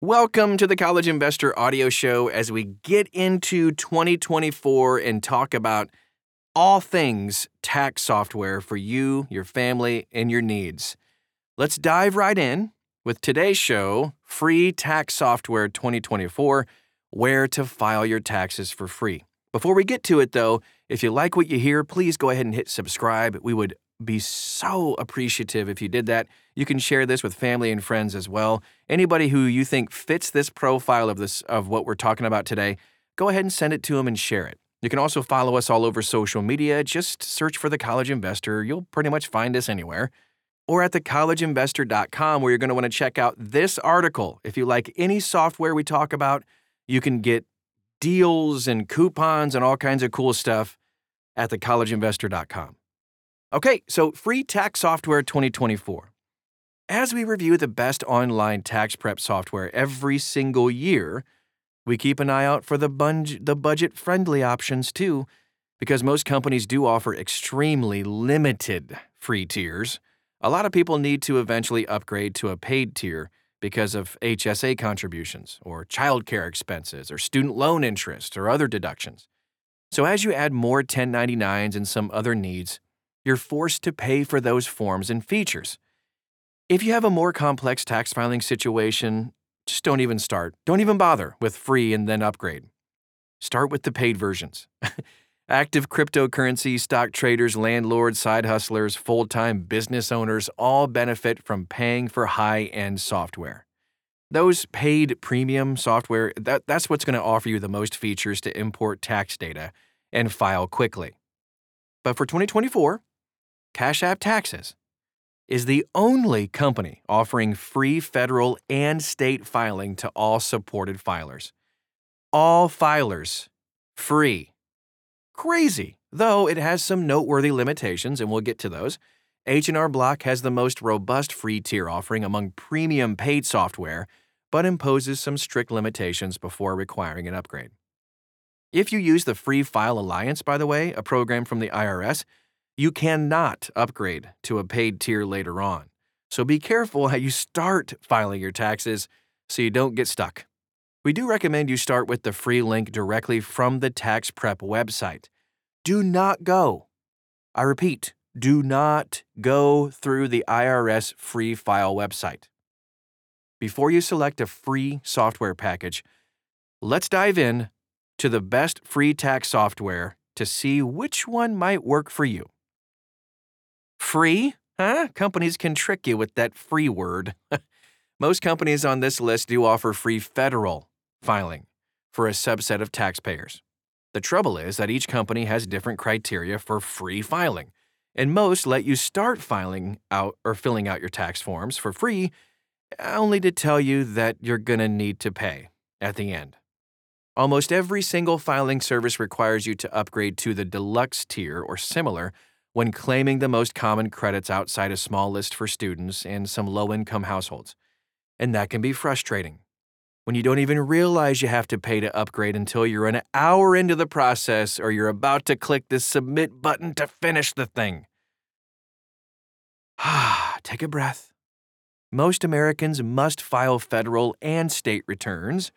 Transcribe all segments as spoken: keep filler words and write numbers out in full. Welcome to the College Investor Audio Show as we get into twenty twenty-four and talk about all things tax software for you, your family, and your needs. Let's dive right in with today's show, Free Tax Software twenty twenty-four, where to file your taxes for free. Before we get to it, though, if you like what you hear, please go ahead and hit subscribe. We would be so appreciative if you did that. You can share this with family and friends as well. Anybody who you think fits this profile of this of what we're talking about today, go ahead and send it to them and share it. You can also follow us all over social media. Just search for The College Investor. You'll pretty much find us anywhere. Or at the college investor dot com, where you're going to want to check out this article. If you like any software we talk about, you can get deals and coupons and all kinds of cool stuff at the college investor dot com. Okay, so Free Tax Software twenty twenty-four. As we review the best online tax prep software every single year, we keep an eye out for the, bunge- the budget-friendly options too, because most companies do offer extremely limited free tiers. A lot of people need to eventually upgrade to a paid tier because of H S A contributions or childcare expenses or student loan interest or other deductions. So as you add more ten ninety-nines and some other needs, you're forced to pay for those forms and features. If you have a more complex tax filing situation, just don't even start. Don't even bother with free and then upgrade. Start with the paid versions. Active cryptocurrency, stock traders, landlords, side hustlers, full-time business owners all benefit from paying for high-end software. Those paid premium software, that, that's what's going to offer you the most features to import tax data and file quickly. But for twenty twenty-four, Cash App Taxes is the only company offering free federal and state filing to all supported filers. All filers, free. Crazy, though it has some noteworthy limitations, and we'll get to those. H and R Block has the most robust free tier offering among premium paid software, but imposes some strict limitations before requiring an upgrade. If you use the Free File Alliance, by the way, a program from the I R S, you cannot upgrade to a paid tier later on. So be careful how you start filing your taxes so you don't get stuck. We do recommend you start with the free link directly from the tax prep website. Do not go, I repeat, do not go through the I R S Free File website. Before you select a free software package, let's dive in to the best free tax software to see which one might work for you. Free? Huh? Companies can trick you with that free word. Most companies on this list do offer free federal filing for a subset of taxpayers. The trouble is that each company has different criteria for free filing, and most let you start filing out or filling out your tax forms for free, only to tell you that you're going to need to pay at the end. Almost every single filing service requires you to upgrade to the deluxe tier or similar when claiming the most common credits outside a small list for students and some low-income households. And that can be frustrating when you don't even realize you have to pay to upgrade until you're an hour into the process or you're about to click the submit button to finish the thing. Take a breath. Most Americans must file federal and state returns.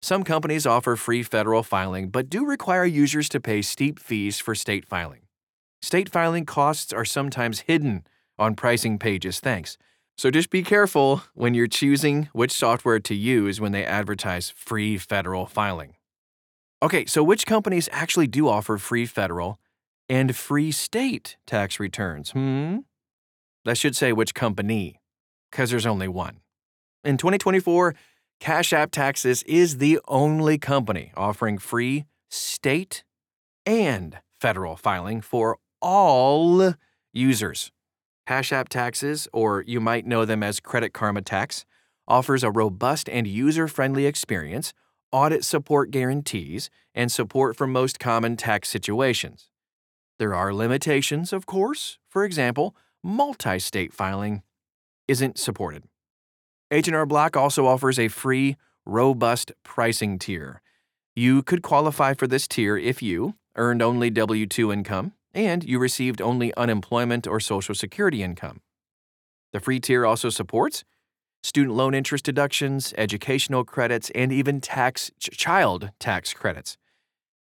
Some companies offer free federal filing but do require users to pay steep fees for state filing. State filing costs are sometimes hidden on pricing pages, thanks. So just be careful when you're choosing which software to use when they advertise free federal filing. Okay, so which companies actually do offer free federal and free state tax returns? Hmm? That should say which company, because there's only one. In twenty twenty-four, Cash App Taxes is the only company offering free state and federal filing for all users. Cash App Taxes, or you might know them as Credit Karma Tax, offers a robust and user-friendly experience, audit support guarantees, and support for most common tax situations. There are limitations, of course. For example, multi-state filing isn't supported. H and R Block also offers a free, robust pricing tier. You could qualify for this tier if you earned only W two income, and you received only unemployment or Social Security income. The free tier also supports student loan interest deductions, educational credits, and even tax ch- child tax credits.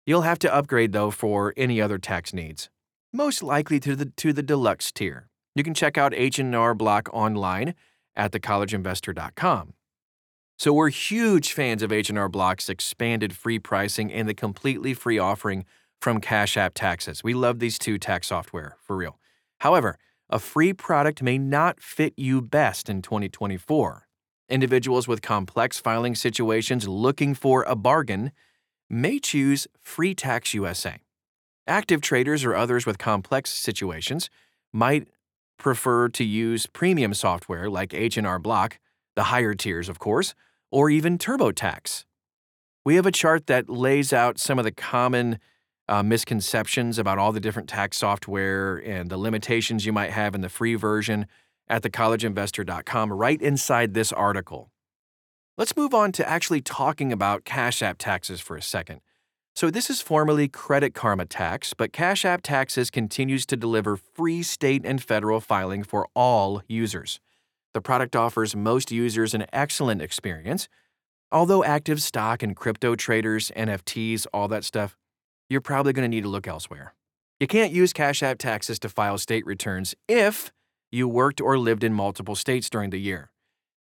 You'll have to upgrade, though, for any other tax needs, most likely to the, to the deluxe tier. You can check out H and R Block online at the college investor dot com. So we're huge fans of H and R Block's expanded free pricing and the completely free offering from Cash App Taxes. We love these two tax software, for real. However, a free product may not fit you best in twenty twenty-four. Individuals with complex filing situations looking for a bargain may choose FreeTaxUSA. Active traders or others with complex situations might prefer to use premium software like H and R Block, the higher tiers, of course, or even TurboTax. We have a chart that lays out some of the common uh, misconceptions about all the different tax software and the limitations you might have in the free version at the college investor dot com right inside this article. Let's move on to actually talking about Cash App Taxes for a second. So this is formerly Credit Karma Tax, but Cash App Taxes continues to deliver free state and federal filing for all users. The product offers most users an excellent experience. Although active stock and crypto traders, N F Ts, all that stuff, you're probably going to need to look elsewhere. You can't use Cash App Taxes to file state returns if you worked or lived in multiple states during the year.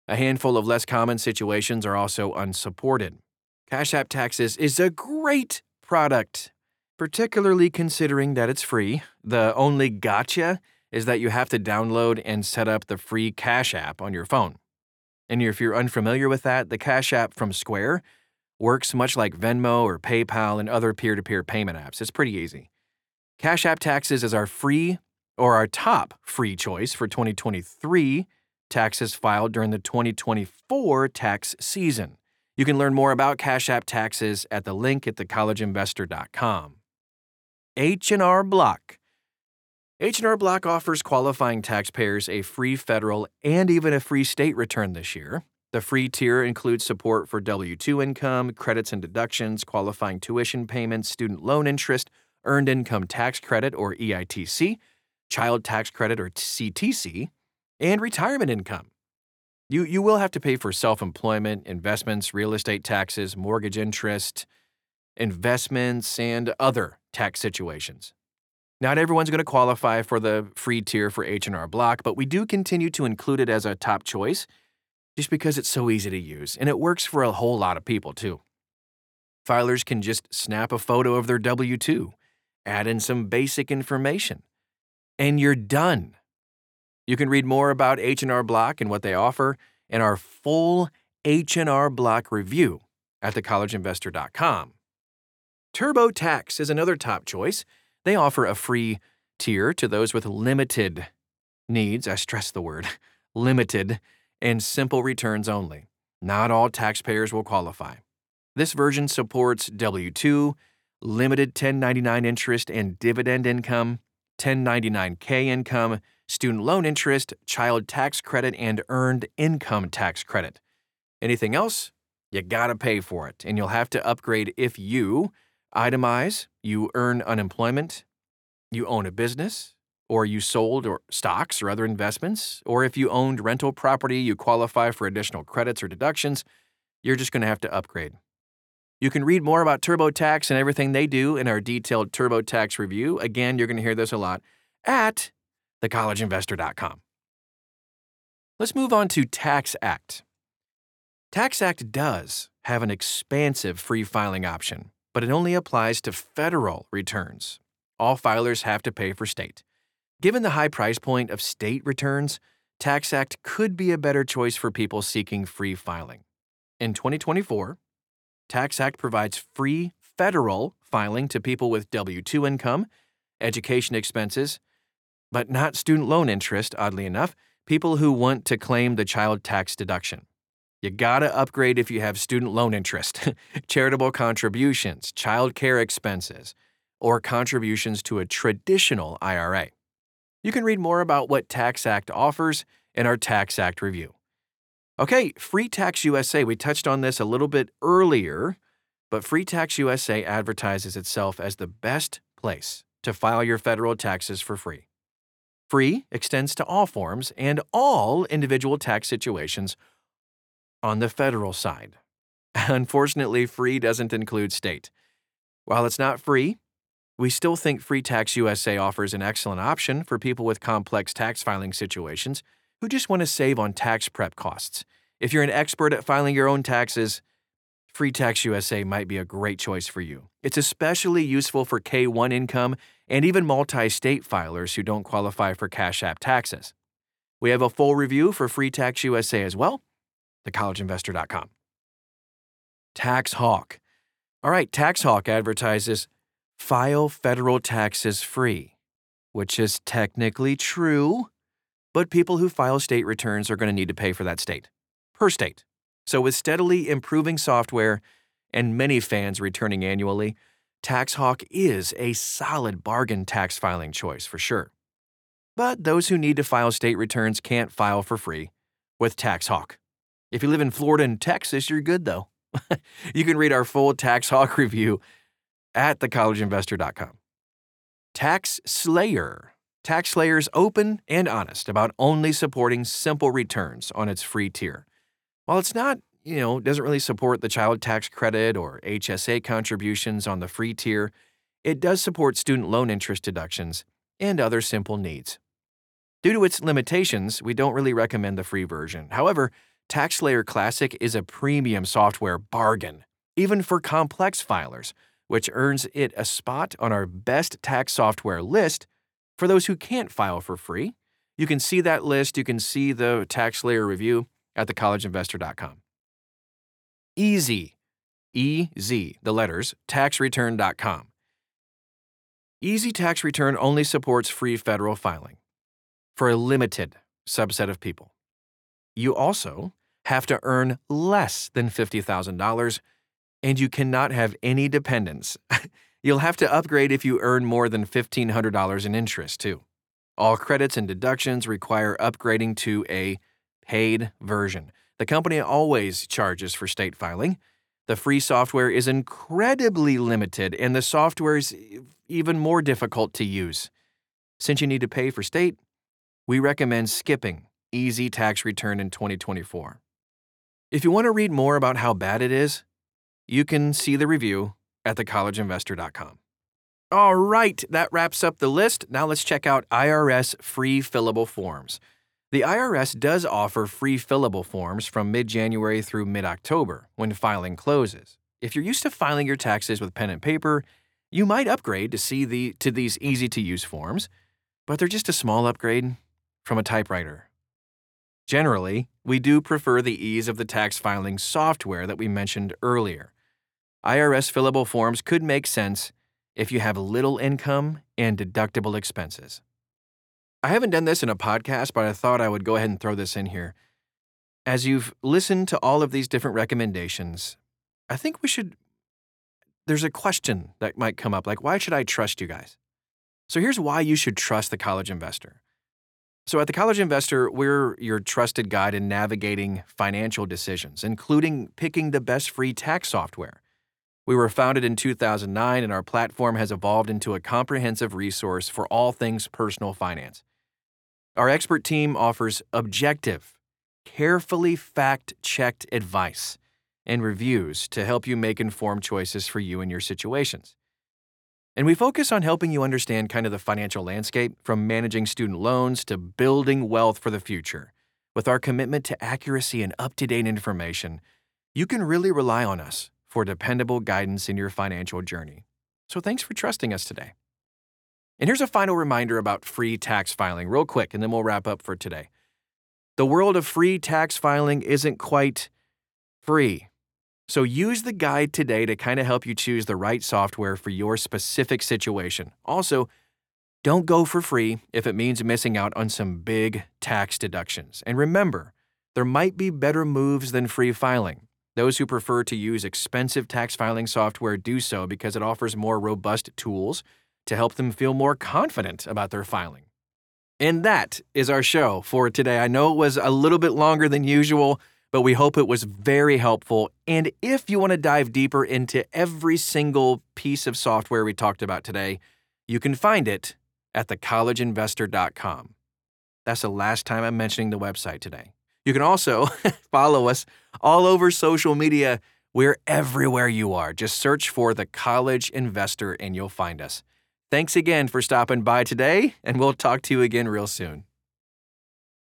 A handful of less common situations are also unsupported. Cash App Taxes is a great product, particularly considering that it's free. The only gotcha is that you have to download and set up the free Cash App on your phone. And if you're unfamiliar with that, the Cash App from Square works much like Venmo or PayPal and other peer-to-peer payment apps. It's pretty easy. Cash App Taxes is our free or our top free choice for twenty twenty-three taxes filed during the twenty twenty-four tax season. You can learn more about Cash App Taxes at the link at the college investor dot com. H and R Block. H and R Block offers qualifying taxpayers a free federal and even a free state return this year. The free tier includes support for W two income, credits and deductions, qualifying tuition payments, student loan interest, earned income tax credit or E I T C, child tax credit or C T C, and retirement income. You, you will have to pay for self-employment, investments, real estate taxes, mortgage interest, investments, and other tax situations. Not everyone's going to qualify for the free tier for H and R Block, but we do continue to include it as a top choice just because it's so easy to use, and it works for a whole lot of people, too. Filers can just snap a photo of their W two, add in some basic information, and you're done. You can read more about H and R Block and what they offer in our full H and R Block review at the college investor dot com. TurboTax is another top choice. They offer a free tier to those with limited needs, I stress the word, limited, and simple returns only. Not all taxpayers will qualify. This version supports W two, limited ten ninety-nine interest and dividend income, ten ninety-nine K income, student loan interest, child tax credit, and earned income tax credit. Anything else? You gotta pay for it, and you'll have to upgrade if you itemize, you earn unemployment, you own a business, or you sold or stocks or other investments, or if you owned rental property, you qualify for additional credits or deductions. You're just going to have to upgrade. You can read more about TurboTax and everything they do in our detailed TurboTax review. Again, you're going to hear this a lot at the college investor dot com. Let's move on to TaxAct. TaxAct does have an expansive free filing option, but it only applies to federal returns. All filers have to pay for state. Given the high price point of state returns, TaxAct could be a better choice for people seeking free filing. In twenty twenty-four, TaxAct provides free federal filing to people with W two income, education expenses, but not student loan interest, oddly enough, people who want to claim the child tax deduction. You gotta upgrade if you have student loan interest, charitable contributions, child care expenses, or contributions to a traditional I R A. You can read more about what TaxAct offers in our TaxAct review. Okay, FreeTaxUSA, we touched on this a little bit earlier, but FreeTaxUSA advertises itself as the best place to file your federal taxes for free. Free extends to all forms and all individual tax situations on the federal side. Unfortunately, free doesn't include state. While it's not free, we still think FreeTaxUSA offers an excellent option for people with complex tax filing situations who just want to save on tax prep costs. If you're an expert at filing your own taxes, FreeTaxUSA might be a great choice for you. It's especially useful for K one income and even multi-state filers who don't qualify for Cash App Taxes. We have a full review for FreeTaxUSA as well, the college investor dot com. TaxHawk. All right, TaxHawk advertises file federal taxes free, which is technically true, but people who file state returns are going to need to pay for that state, per state. So with steadily improving software and many fans returning annually, TaxHawk is a solid bargain tax filing choice for sure. But those who need to file state returns can't file for free with TaxHawk. If you live in Florida and Texas, you're good, though. You can read our full TaxHawk review at the college investor dot com. Tax Slayer. Tax Slayer is open and honest about only supporting simple returns on its free tier. While it's not, you know, doesn't really support the child tax credit or H S A contributions on the free tier, it does support student loan interest deductions and other simple needs. Due to its limitations, we don't really recommend the free version. However, Tax Slayer Classic is a premium software bargain, even for complex filers, which earns it a spot on our best tax software list for those who can't file for free. You can see that list. You can see the Tax Slayer review at the college investor dot com. E Z, E Z, the letters, tax return dot com. EZTaxReturn only supports free federal filing for a limited subset of people. You also have to earn less than fifty thousand dollars, and you cannot have any dependents. You'll have to upgrade if you earn more than fifteen hundred dollars in interest, too. All credits and deductions require upgrading to a paid version. The company always charges for state filing. The free software is incredibly limited, and the software is even more difficult to use. Since you need to pay for state, we recommend skipping Easy Tax Return in twenty twenty-four. If you want to read more about how bad it is, you can see the review at the college investor dot com. All right, that wraps up the list. Now let's check out I R S free fillable forms. The I R S does offer free fillable forms from mid-January through mid-October when filing closes. If you're used to filing your taxes with pen and paper, you might upgrade to see the to these easy-to-use forms, but they're just a small upgrade from a typewriter. Generally, we do prefer the ease of the tax filing software that we mentioned earlier. I R S fillable forms could make sense if you have little income and deductible expenses. I haven't done this in a podcast, but I thought I would go ahead and throw this in here. As you've listened to all of these different recommendations, I think we should, there's a question that might come up, like, why should I trust you guys? So here's why you should trust the College Investor. So at The College Investor, we're your trusted guide in navigating financial decisions, including picking the best free tax software. We were founded in two thousand nine, and our platform has evolved into a comprehensive resource for all things personal finance. Our expert team offers objective, carefully fact-checked advice and reviews to help you make informed choices for you and your situations. And we focus on helping you understand kind of the financial landscape, from managing student loans to building wealth for the future. With our commitment to accuracy and up-to-date information, you can really rely on us for dependable guidance in your financial journey. So thanks for trusting us today. And here's a final reminder about free tax filing, real quick, and then we'll wrap up for today. The world of free tax filing isn't quite free. So use the guide today to kind of help you choose the right software for your specific situation. Also, don't go for free if it means missing out on some big tax deductions. And remember, there might be better moves than free filing. Those who prefer to use expensive tax filing software do so because it offers more robust tools to help them feel more confident about their filing. And that is our show for today. I know it was a little bit longer than usual, but we hope it was very helpful. And if you want to dive deeper into every single piece of software we talked about today, you can find it at the college investor dot com. That's the last time I'm mentioning the website today. You can also follow us all over social media. We're everywhere you are. Just search for The College Investor and you'll find us. Thanks again for stopping by today, and we'll talk to you again real soon.